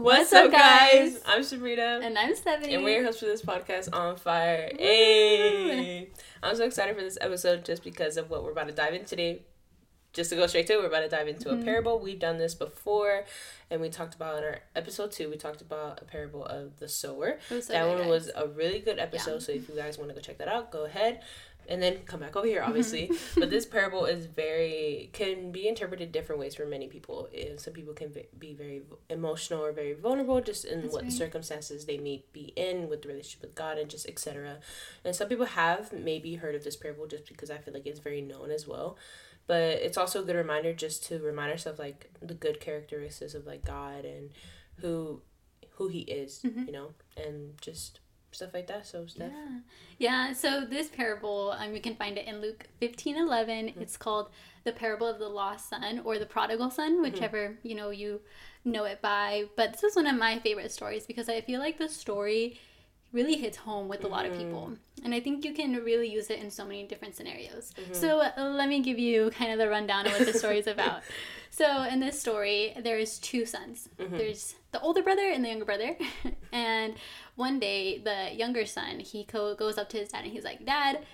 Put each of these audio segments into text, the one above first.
What's up, guys? I'm Sabrina. And I'm Stephanie. And we're your hosts for this podcast, On Fire. Hey! I'm so excited for this episode just because of what we're about to dive into today. Just to go straight to it, we're about to dive into a parable. We've done this before, and we talked about in our episode 2, we talked about a parable of the sower. That one was a really good episode, so if you guys want to go check that out, go ahead. And then come back over here, obviously. But this parable is can be interpreted different ways for many people. And some people can be very emotional or very vulnerable just in circumstances they may be in with the relationship with God and just etc. And some people have maybe heard of this parable just because I feel like it's very known as well. But it's also a good reminder just to remind ourselves like the good characteristics of like God and who he is, you know, and just stuff like that. So Steph. Yeah. So this parable, we can find it in Luke 15:11. It's called the parable of the lost son or the prodigal son, whichever you know it by. But this is one of my favorite stories because I feel like the story really hits home with a lot of people, and I think you can really use it in so many different scenarios. So let me give you kind of the rundown of what the story is about. So in this story, there is two sons. There's the older brother and the younger brother. And one day, the younger son, he goes up to his dad and he's like, "Dad,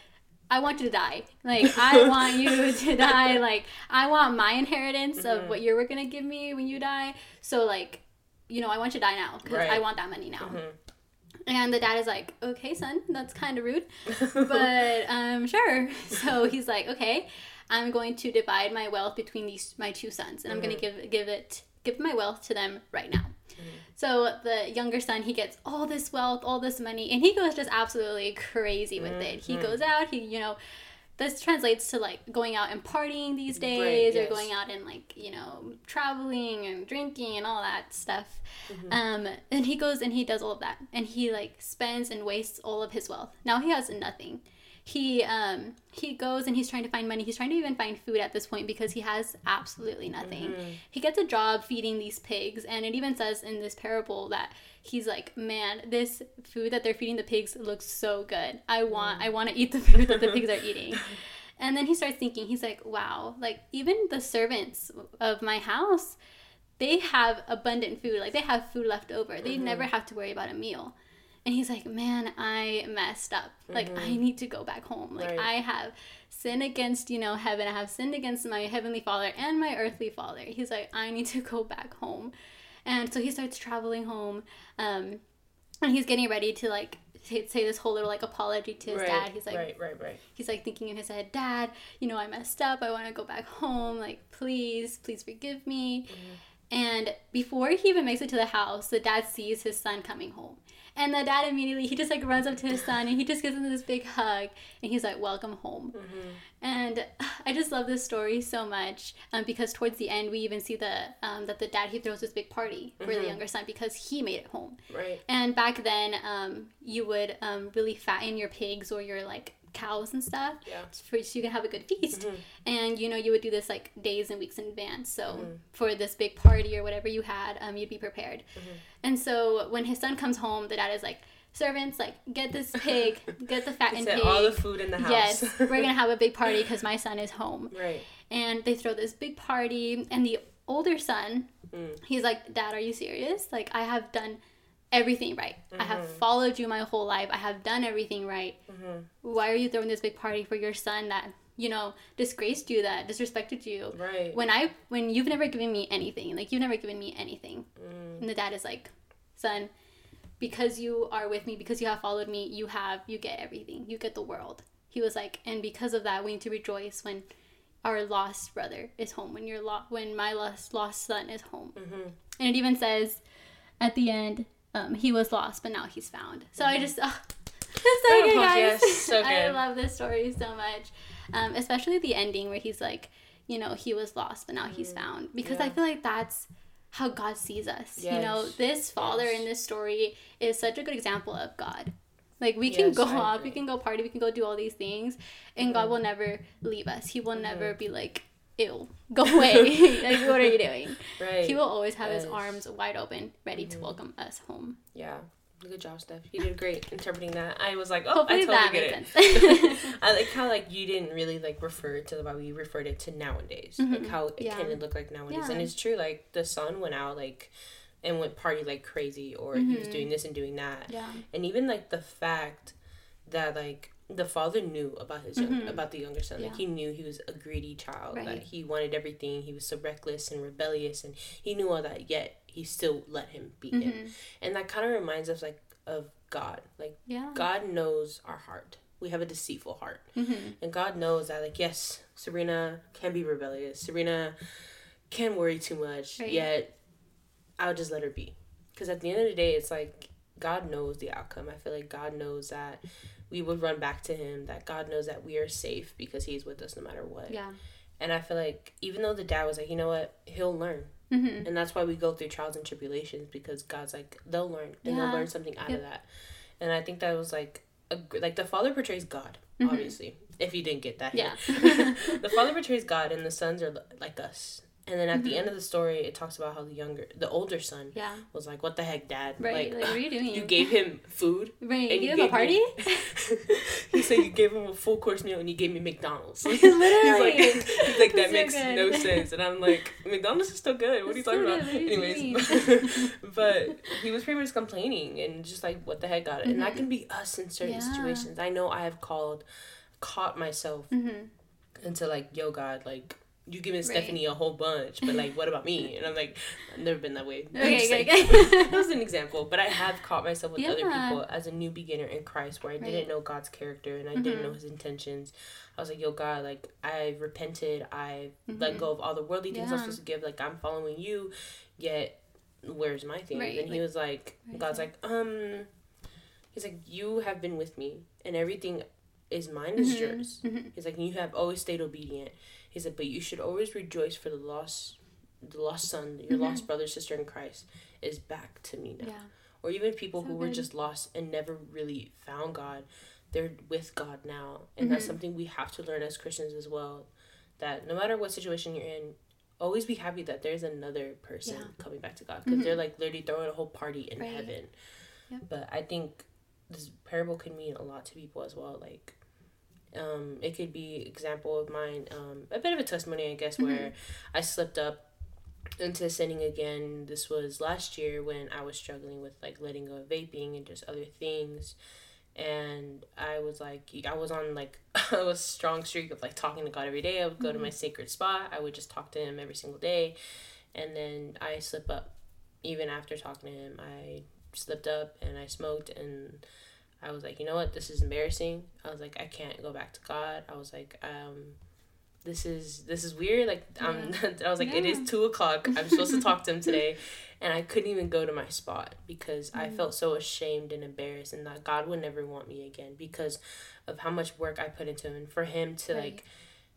I want you to die. Like, I want you to die. Like, I want my inheritance of what you were going to give me when you die. So, like, you know, I want you to die now because I want that money now." And the dad is like, "Okay, son, that's kind of rude, but sure." So he's like, "Okay, I'm going to divide my wealth between my two sons, and I'm going to give my wealth to them right now." So the younger son, he gets all this wealth, all this money, and he goes just absolutely crazy with it. He goes out, this translates to like going out and partying these days, or going out and like, traveling and drinking and all that stuff. And he goes and he does all of that, and he like spends and wastes all of his wealth. Now he has nothing. He goes and he's trying to find money. He's trying to even find food at this point because he has absolutely nothing. He gets a job feeding these pigs, and it even says in this parable that he's like, "Man, this food that they're feeding the pigs looks so good. I want to eat the food that the pigs are eating." And then he starts thinking, he's like, "Wow, like even the servants of my house, they have abundant food. Like they have food left over. They never have to worry about a meal." And he's like, "Man, I messed up. Like, I need to go back home. Like, I have sinned against, heaven. I have sinned against my heavenly father and my earthly father." He's like, "I need to go back home." And so he starts traveling home. And he's getting ready to, like, say this whole little, like, apology to his dad. He's like, He's, like, thinking in his head, "Dad, I messed up. I want to go back home. Like, please forgive me." And before he even makes it to the house, the dad sees his son coming home. And the dad immediately, he just, like, runs up to his son, and he just gives him this big hug, and he's like, "Welcome home." And I just love this story so much, because towards the end, we even see that the dad, he throws this big party for the younger son because he made it home. And back then, you would really fatten your pigs or your, like, cows and stuff so you can have a good feast. And you would do this like days and weeks in advance, so for this big party or whatever you had, you'd be prepared. And so when his son comes home, the dad is like, "Servants, like, get this pig, get the fattened pig, all the food in the house. Yes, we're gonna have a big party because my son is home." And they throw this big party, and the older son, he's like, "Dad, are you serious? Like, I have done everything right. I have followed you my whole life. I have done everything right. Why are you throwing this big party for your son that disgraced you, that disrespected you, when you've never given me anything? Like, you've never given me anything." And the dad is like, "Son, because you are with me, because you have followed me, you get everything. You get the world." He was like, "And because of that, we need to rejoice when our lost brother is home, when my lost son is home." And it even says at the end, he was lost, but now he's found. So I just, it's so good, guys. Yes, so good. I love this story so much. Especially the ending where he's like, he was lost, but now he's found. Because I feel like that's how God sees us. Yes. This father in this story is such a good example of God. Like, we can go off, we can go party, we can go do all these things, and God will never leave us. He will never be like, "Ew, go away. Like, what are you doing?" He will always have his arms wide open, ready to welcome us home. Yeah. Good job, Steph. You did great interpreting that. I was like, "Oh, hopefully I totally get it." I like how, like, you didn't really, like, refer to the Bible. You referred it to nowadays. Like, how it can look like nowadays. And it's true, like, the son went out, like, and would party like crazy, or he was doing this and doing that. Yeah. And even like the fact that like the father knew about his about the younger son. Yeah. Like he knew he was a greedy child. Right. Like he wanted everything. He was so reckless and rebellious, and he knew all that, yet he still let him beat him. And that kind of reminds us like of God. Like God knows our heart. We have a deceitful heart. And God knows that, like, yes, Serena can be rebellious. Serena can worry too much, yet I'll just let her be. Because at the end of the day, it's like God knows the outcome. I feel like God knows that we would run back to him, that God knows that we are safe because he's with us no matter what. Yeah. And I feel like even though the dad was like, you know what, he'll learn. And that's why we go through trials and tribulations, because God's like, they'll learn, and they'll learn something out of that. And I think that was like, the father portrays God, obviously, if you didn't get that. The father portrays God, and the sons are like us. And then at the end of the story, it talks about how the older son was like, what the heck, Dad? Right, like what are you doing? You gave him food. Right, and you gave him a party? He said you gave him a full course meal and you gave me McDonald's. Literally. He's like that makes no sense. And I'm like, McDonald's is still good. What are you talking about? Anyways, but he was pretty much complaining and just like, what the heck, God? And that can be us in certain situations. I know I have caught myself into like, yo, God, like, you giving Stephanie a whole bunch, but like, what about me? And I'm like, I've never been that way. That was an example, but I have caught myself with other people as a new beginner in Christ, where I didn't know God's character and I didn't know his intentions. I was like, yo, God, like, I repented. I let go of all the worldly things I'm supposed to give. Like, I'm following you, yet where's my thing? And he was like, God's like, he's like, you have been with me, and everything is mine is yours. He's like, you have always stayed obedient. He said, but you should always rejoice for the lost son, your lost brother, sister in Christ is back to me now. Yeah. Or even people who were just lost and never really found God, they're with God now. And that's something we have to learn as Christians as well, that no matter what situation you're in, always be happy that there's another person coming back to God. Because they're like literally throwing a whole party in heaven. Yep. But I think this parable can mean a lot to people as well, like, it could be example of mine, a bit of a testimony, I guess, where I slipped up into sinning again. This was last year when I was struggling with like letting go of vaping and just other things, and I was like, I was on like I was strong streak of like talking to God every day. I would go to my sacred spot, I would just talk to him every single day, and then I slip up. Even after talking to him, I slipped up and I smoked, and I was like, you know what, this is embarrassing. I was like, I can't go back to God. I was like, this is weird. Like, I was like, it is 2:00. I'm supposed to talk to him today. And I couldn't even go to my spot because I felt so ashamed and embarrassed, and that God would never want me again because of how much work I put into him. And for him to like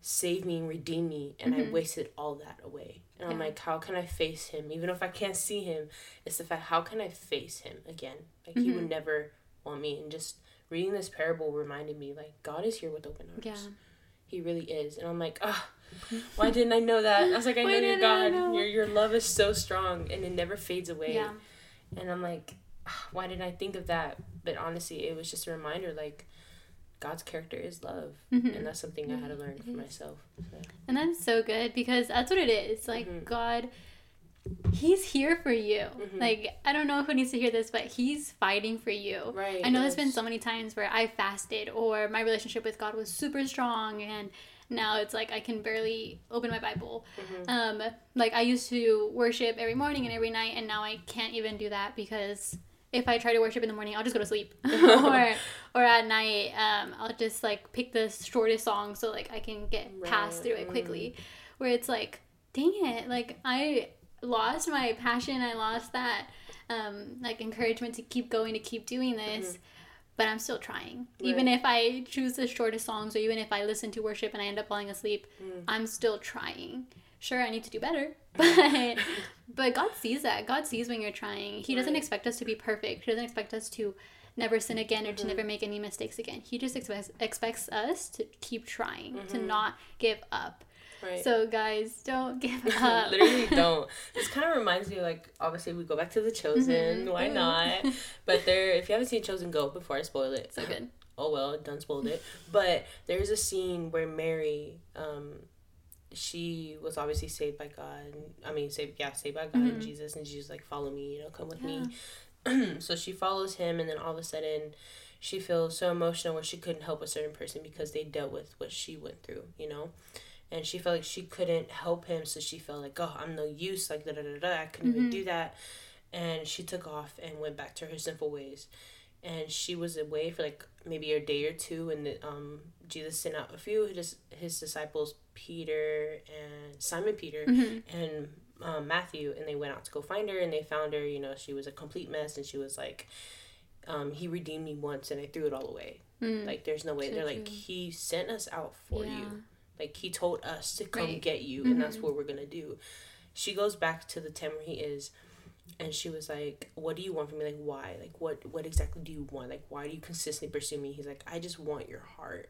save me and redeem me, and I wasted all that away. And I'm like, how can I face him? Even if I can't see him, it's the fact, how can I face him again? Like, he would never want me. And just reading this parable reminded me, like, God is here with open arms. He really is. And I'm like, ah, why didn't I know that? I was like, I know you're God. Your love is so strong and it never fades away. And I'm like, why didn't I think of that? But honestly, it was just a reminder, like, God's character is love, and that's something I had to learn for myself. So. And that's so good, because that's what it is. Like, God, he's here for you. Like, I don't know who needs to hear this, but he's fighting for you. Right. I know there's been so many times where I fasted, or my relationship with God was super strong, and now it's like I can barely open my Bible. Like, I used to worship every morning and every night, and now I can't even do that, because if I try to worship in the morning, I'll just go to sleep. or at night, I'll just like pick the shortest song so like I can get past through it quickly. Where it's like, dang it, like, I lost my passion, I lost that like encouragement to keep going, to keep doing this, but I'm still trying. Even if I choose the shortest songs, or even if I listen to worship and I end up falling asleep, I'm still trying. Sure, I need to do better, but God sees that. God sees when you're trying. He doesn't expect us to be perfect. He doesn't expect us to never sin again, or to never make any mistakes again. He just expects us to keep trying, to not give up. Right. So guys, don't give up. Literally don't. This kind of reminds me, like, obviously we go back to The Chosen. Why not? But if you haven't seen Chosen, go before I spoil it. So good. Oh well, done spoiled it. But there's a scene where Mary she was obviously saved by God. I mean, saved by God mm-hmm. and Jesus. And she's like, follow me, come with me. So she follows him. And then all of a sudden, she feels so emotional where she couldn't help a certain person because they dealt with what she went through, And she felt like she couldn't help him. So she felt like, oh, I'm no use. Like, I couldn't even do that. And she took off and went back to her sinful ways. And she was away for like maybe a day or two, and Jesus sent out a few of his disciples, Simon Peter mm-hmm. and Matthew, and they went out to go find her, and they found her. She was a complete mess, and she was like, he redeemed me once and I threw it all away. Like, there's no way. They're like, he sent us out for you. Like, he told us to come get you, and that's what we're gonna do. She goes back to the tent where he is. And she was like, what do you want from me? Like, why? Like, what exactly do you want? Like, why do you consistently pursue me? He's like, I just want your heart.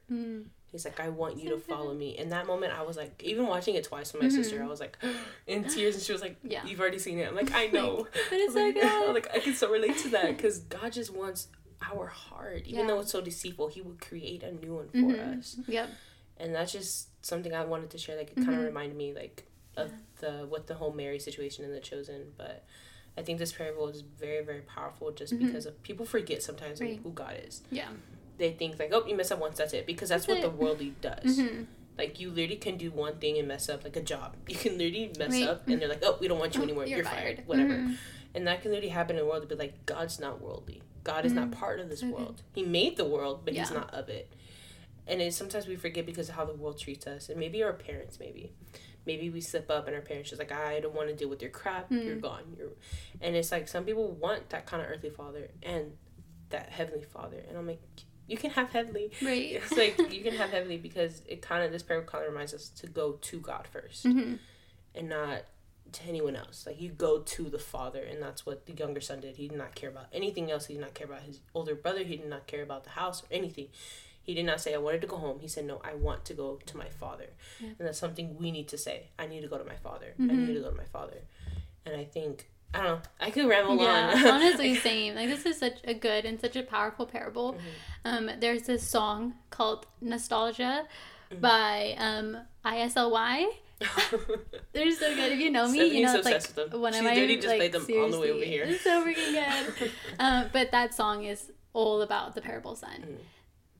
He's like, I want you to follow me. In that moment, I was like, even watching it twice with my sister, I was like, in tears. And she was like, you've already seen it. I'm like, I know. But it's so good. Like, I can so relate to that because God just wants our heart. Even though it's so deceitful, he would create a new one for us. Yep. And that's just something I wanted to share. Like, it kind of reminded me, like, of the whole Mary situation in The Chosen. But I think this parable is very, very powerful just because of people forget sometimes like, who God is. Yeah. They think like, oh, you mess up once, that's it. Because that's what the worldly does. Like, you literally can do one thing and mess up, like a job. You can literally mess up and they're like, oh, we don't want you anymore. You're fired. Whatever. And that can literally happen in the world to be like, God's not worldly. God is not part of this world. He made the world, but he's not of it. And sometimes we forget because of how the world treats us. And maybe our parents, Maybe we slip up and our parents just like, I don't want to deal with your crap. You're gone. And it's like, some people want that kind of earthly father and that heavenly father. And I'm like, you can have heavenly. Right. It's like, you can have heavenly because this parable kind of reminds us to go to God first and not to anyone else. Like, you go to the father, and that's what the younger son did. He did not care about anything else. He did not care about his older brother. He did not care about the house or anything. He did not say, I wanted to go home. He said, no, I want to go to my father. Yeah. And that's something we need to say. I need to go to my father. I need to go to my father. And I think, I don't know, I could ramble on. Honestly, same. Like, this is such a good and such a powerful parable. There's this song called Nostalgia by ISLY. They're so good. If you know me, you know it's like one of my favorite. She literally just played them all the way over here. It's so freaking good. But that song is all about the parable son.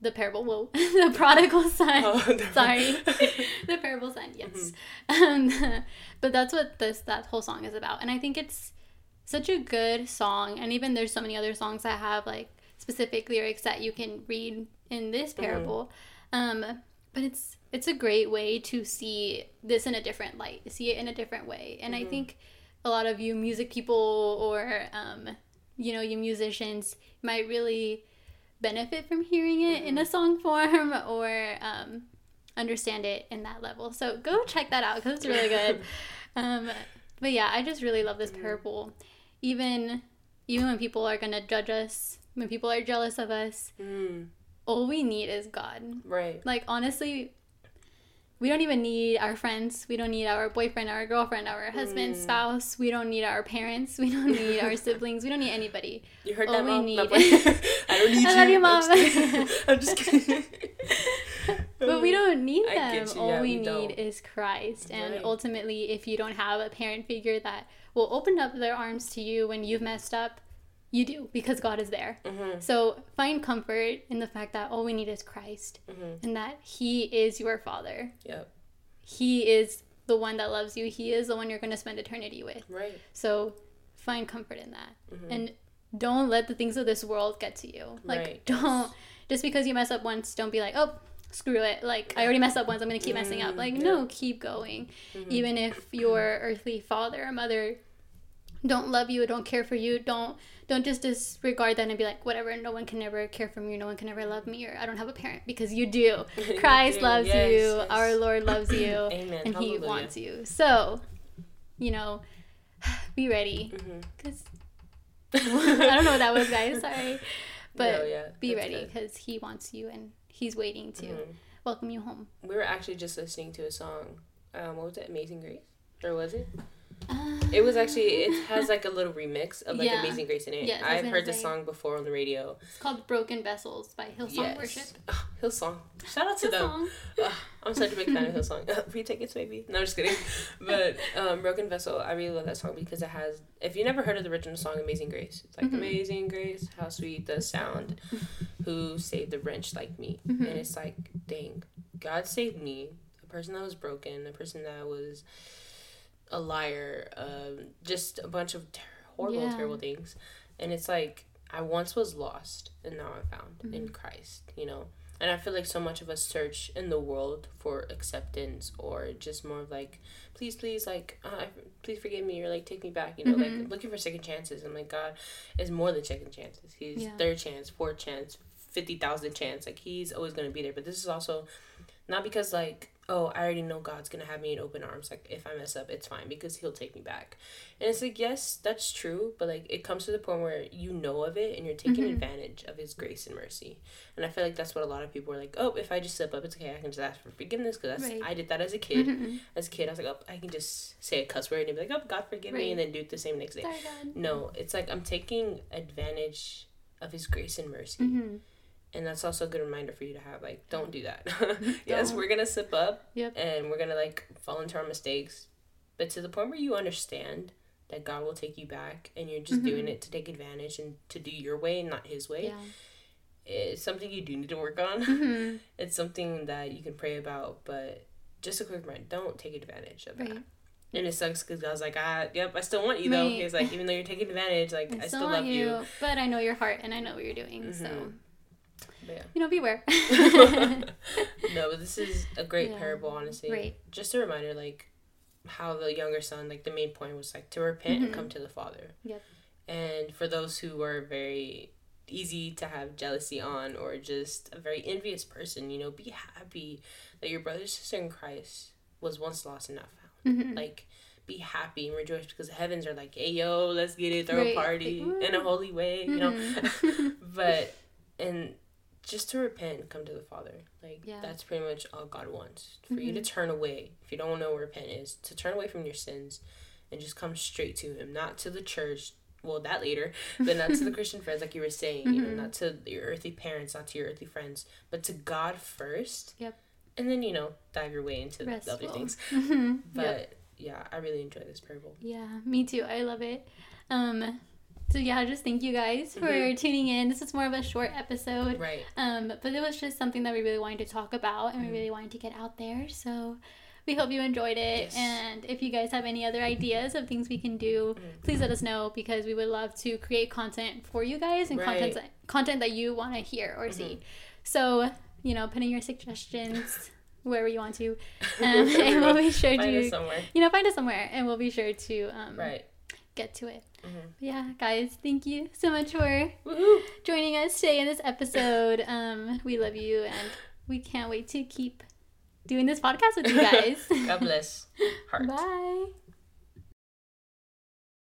The prodigal son. The parable son, yes. But that's what that whole song is about. And I think it's such a good song. And even there's so many other songs that have, like, specific lyrics that you can read in this parable. But it's a great way to see this in a different light, see it in a different way. And I think a lot of you music people or, you musicians might really benefit from hearing it in a song form or understand it in that level. So go check that out because it's really good. But yeah, I just really love this parable. Even when people are going to judge us, when people are jealous of us, all we need is God. Right. Like, honestly, we don't even need our friends. We don't need our boyfriend, our girlfriend, our husband, spouse. We don't need our parents. We don't need our siblings. We don't need anybody. You heard that, Mom? I don't need you. I love you, Mom. I'm just kidding. But we don't need them. I get you. Yeah, All we need is Christ. And ultimately, if you don't have a parent figure that will open up their arms to you when you've messed up, you do, because God is there. So find comfort in the fact that all we need is Christ and that he is your father. Yep. He is the one that loves you. He is the one you're going to spend eternity with. Right. So find comfort in that. And don't let the things of this world get to you. Like, don't, just because you mess up once, don't be like, oh, screw it. Like, I already messed up once. I'm going to keep messing up. Like, no, keep going. Even if your earthly father or mother don't love you, don't care for you, don't just disregard that and be like, whatever, no one can ever care for me, no one can ever love me, or I don't have a parent, because you do. Christ loves you, our Lord loves you, and Hallelujah. He wants you. So, be ready. Because, I don't know what that was, guys, sorry. But be ready, because he wants you, and he's waiting to welcome you home. We were actually just listening to a song. What was it, Amazing Grace? Or was it? It was actually, it has like a little remix of like Amazing Grace in it. Yes, I've heard the song before on the radio. It's called Broken Vessels by Hillsong Worship. Oh, Hillsong. Shout out to them. I'm such a big fan of Hillsong. Free tickets maybe. No, just kidding. But Broken Vessel, I really love that song because it has, if you never heard of the original song Amazing Grace, it's like Amazing Grace, how sweet the sound, who saved the wretch like me. And it's like, dang, God saved me, a person that was broken, a person that was a liar, just a bunch of horrible, terrible things. And it's like, I once was lost and now I'm found in Christ, you know? And I feel like so much of us search in the world for acceptance or just more of like, please, please, like, please forgive me, or like, take me back, you know, like looking for second chances. And like, God is more than second chances. He's third chance, fourth chance, 50,000 chance. Like, he's always going to be there. But this is also not because like, oh, I already know God's going to have me in open arms. Like, if I mess up, it's fine because he'll take me back. And it's like, yes, that's true. But, like, it comes to the point where you know of it and you're taking advantage of his grace and mercy. And I feel like that's what a lot of people are like, oh, if I just slip up, it's okay. I can just ask for forgiveness because I did that as a kid. As a kid, I was like, oh, I can just say a cuss word and be like, oh, God, forgive me. And then do it the same next day. No, it's like I'm taking advantage of his grace and mercy. And that's also a good reminder for you to have, like, don't do that. Yes, we're going to slip up and we're going to, like, fall into our mistakes. But to the point where you understand that God will take you back and you're just doing it to take advantage and to do your way and not his way, it's something you do need to work on. It's something that you can pray about. But just a quick reminder, don't take advantage of that. And it sucks because God's like, I still want you, though. He was like, even though you're taking advantage, like, I still love you. But I know your heart and I know what you're doing, so... Yeah. You know, beware. No, but this is a great parable, honestly. Just a reminder, like, how the younger son, like, the main point was, like, to repent and come to the Father. And for those who are very easy to have jealousy on or just a very envious person, you know, be happy that your brother, sister in Christ was once lost and not found. Like, be happy and rejoice because the heavens are like, hey, yo, let's get it, throw a party in a holy way, you know. But, and... just to repent and come to the Father. Like, that's pretty much all God wants. For you to turn away. If you don't know what repent is, to turn away from your sins and just come straight to him. Not to the church. Well, that later. But not to the Christian friends, like you were saying. You know, not to your earthly parents, not to your earthly friends. But to God first. And then, you know, dive your way into the other things. But, yeah, I really enjoy this parable. Yeah, me too. I love it. So yeah, just thank you guys for tuning in. This is more of a short episode. But it was just something that we really wanted to talk about and we really wanted to get out there. So we hope you enjoyed it. Yes. And if you guys have any other ideas of things we can do, please let us know because we would love to create content for you guys and content that you want to hear or see. So, you know, put in your suggestions wherever you want to. And we'll be sure find us somewhere and we'll be sure to get to it. Yeah, guys, thank you so much for joining us today in this episode. We love you and we can't wait to keep doing this podcast with you guys. God bless. Heart. Bye.